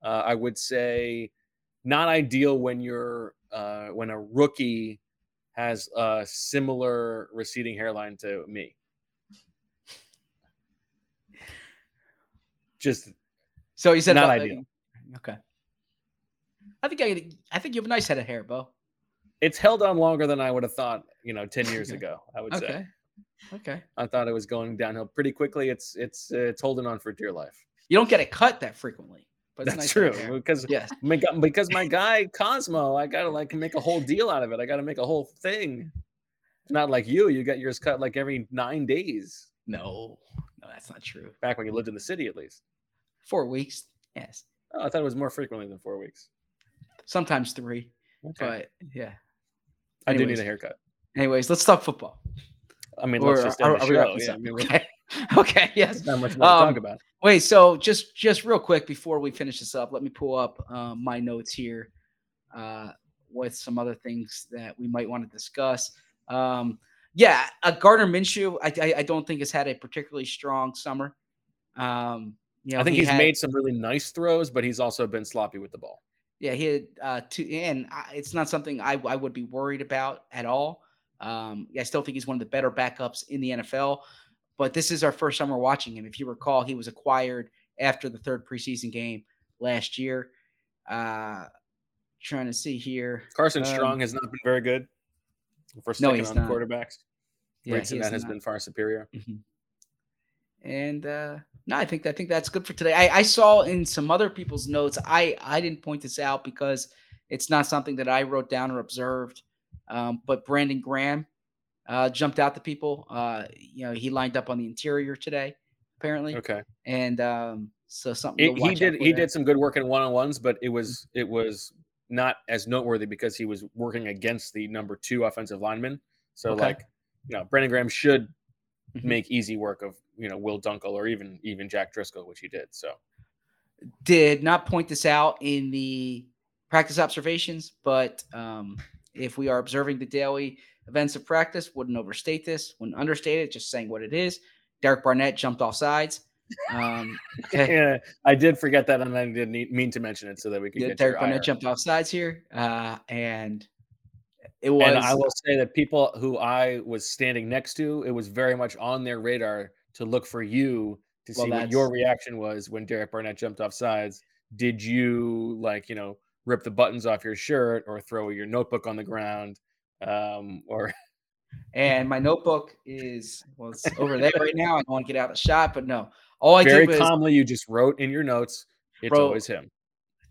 I would say not ideal when you're when a rookie has a similar receding hairline to me. Just so you said not ideal. Okay, I think you have a nice head of hair, Bo. It's held on longer than I would have thought. 10 years ago, I would say. Okay. I thought it was going downhill pretty quickly. It's holding on for dear life. You don't get a cut that frequently. That's nice true because my guy Cosmo, I gotta make a whole deal out of it. I gotta make a whole thing. Not like you got yours cut like every 9 days. No, that's not true. Back when you lived in the city, at least 4 weeks. Yes. Oh, I thought it was more frequently than 4 weeks. Sometimes 3. Okay. But yeah, I do need a haircut. Anyways, let's talk football. I mean, let's just end the show. Yeah, I mean, okay. Yes. Not much more to talk about. Wait. So just real quick before we finish this up, let me pull up my notes here with some other things that we might want to discuss. Gardner Minshew, I don't think has had a particularly strong summer. I think he's made some really nice throws, but he's also been sloppy with the ball. Yeah, he had two, and it's not something I would be worried about at all. I still think he's one of the better backups in the NFL. But this is our first summer watching him. If you recall, he was acquired after the third preseason game last year. Trying to see here. Carson Strong has not been very good. For sticking on quarterbacks. Yeah, that has been far superior. Mm-hmm. And I think that's good for today. I saw in some other people's notes, I didn't point this out because it's not something that I wrote down or observed. But Brandon Graham. Jumped out to people. He lined up on the interior today, apparently. Okay. And so something to watch out for. He did some good work in one-on-ones, but it was not as noteworthy because he was working against the number 2 offensive lineman. So Brandon Graham should make easy work of Will Dunkel or even Jack Driscoll, which he did. So did not point this out in the practice observations, but if we are observing the daily events of practice, wouldn't overstate this, wouldn't understate it, just saying what it is. Derek Barnett jumped off sides. Yeah, I did forget that, and I didn't mean to mention it so that we could get Derek Barnett jumped off sides here. And it was. And I will say that people who I was standing next to, it was very much on their radar to look for you to see what your reaction was when Derek Barnett jumped off sides. Did you, like, you know, rip the buttons off your shirt or throw your notebook on the ground? And my notebook was over there right now. I don't want to get out of the shot, but no. All I did was very calmly, you just wrote in your notes, it's always him.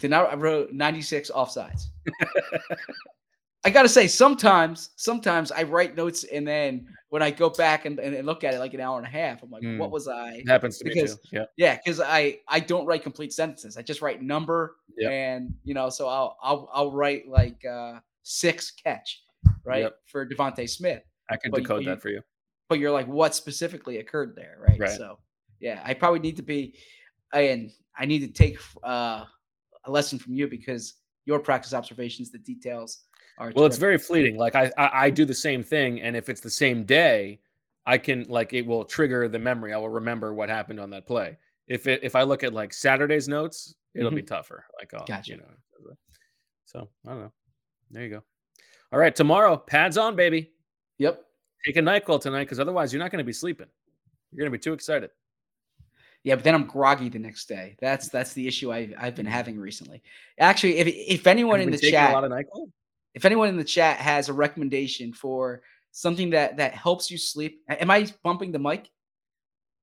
I wrote 96 offsides. I got to say, sometimes I write notes, and then when I go back and look at it like an hour and a half, I'm like, what was I? It happens to me too. Yeah, because I don't write complete sentences. I just write number, and, you know, so I'll write like 6 catch, right, for DeVonta Smith. I can decode that for you. But you're like, what specifically occurred there, right? So, yeah, I probably need to I need to take a lesson from you, because your practice observations, the details – well, it's very fleeting. Like I do the same thing, and if it's the same day, I can, like, it will trigger the memory. I will remember what happened on that play. If I look at like Saturday's notes, it'll be tougher. Like, gotcha. You know. So I don't know. There you go. All right, tomorrow, pads on, baby. Yep. Take a NyQuil tonight, because otherwise you're not going to be sleeping. You're going to be too excited. Yeah, but then I'm groggy the next day. That's the issue I've been having recently. Actually, if anyone in the chat, a lot of NyQuil? If anyone in the chat has a recommendation for something that helps you sleep, am I bumping the mic?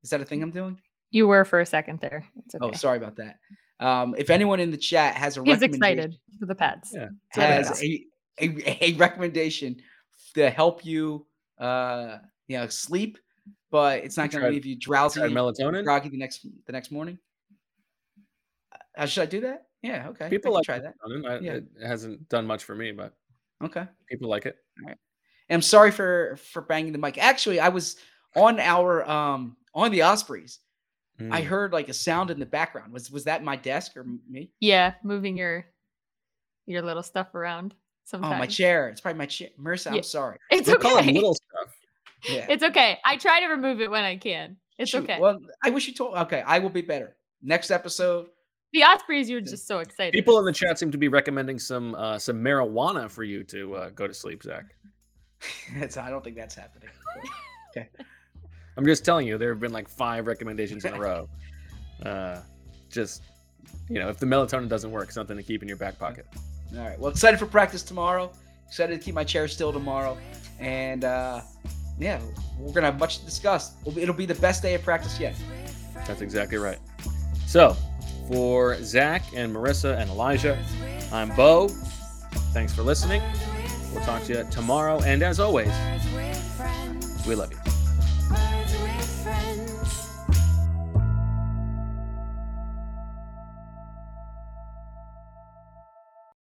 Is that a thing I'm doing? You were for a second there. It's okay. Oh, sorry about that. If anyone in the chat has a recommendation, excited for the pads. Yeah. Has a recommendation to help you, sleep, but it's not going to leave you drowsy, melatonin, groggy the next morning. Should I do that? Yeah, okay. People like try that. It hasn't done much for me, but okay. People like it. All right. And I'm sorry for banging the mic. Actually, I was on our on the Ospreys. I heard like a sound in the background. Was that my desk or me? Yeah, moving your little stuff around sometimes. Oh, my chair. It's probably my chair. Marissa, I'm sorry. It's okay. Call it little stuff. Yeah. It's okay. I try to remove it when I can. It's okay. Well, I wish you told. Okay, I will be better. Next episode. The Ospreys, you're just so excited. People in the chat seem to be recommending some marijuana for you to go to sleep, Zach. I don't think that's happening. Okay, I'm just telling you, there have been like 5 recommendations in a row. Just, you know, if the melatonin doesn't work, something to keep in your back pocket. All right. Well, excited for practice tomorrow. Excited to keep my chair still tomorrow. And we're going to have much to discuss. It'll be the best day of practice yet. That's exactly right. So, for Zach and Marissa and Elijah, I'm Bo. Thanks for listening. We'll talk to you tomorrow. And as always, we love you.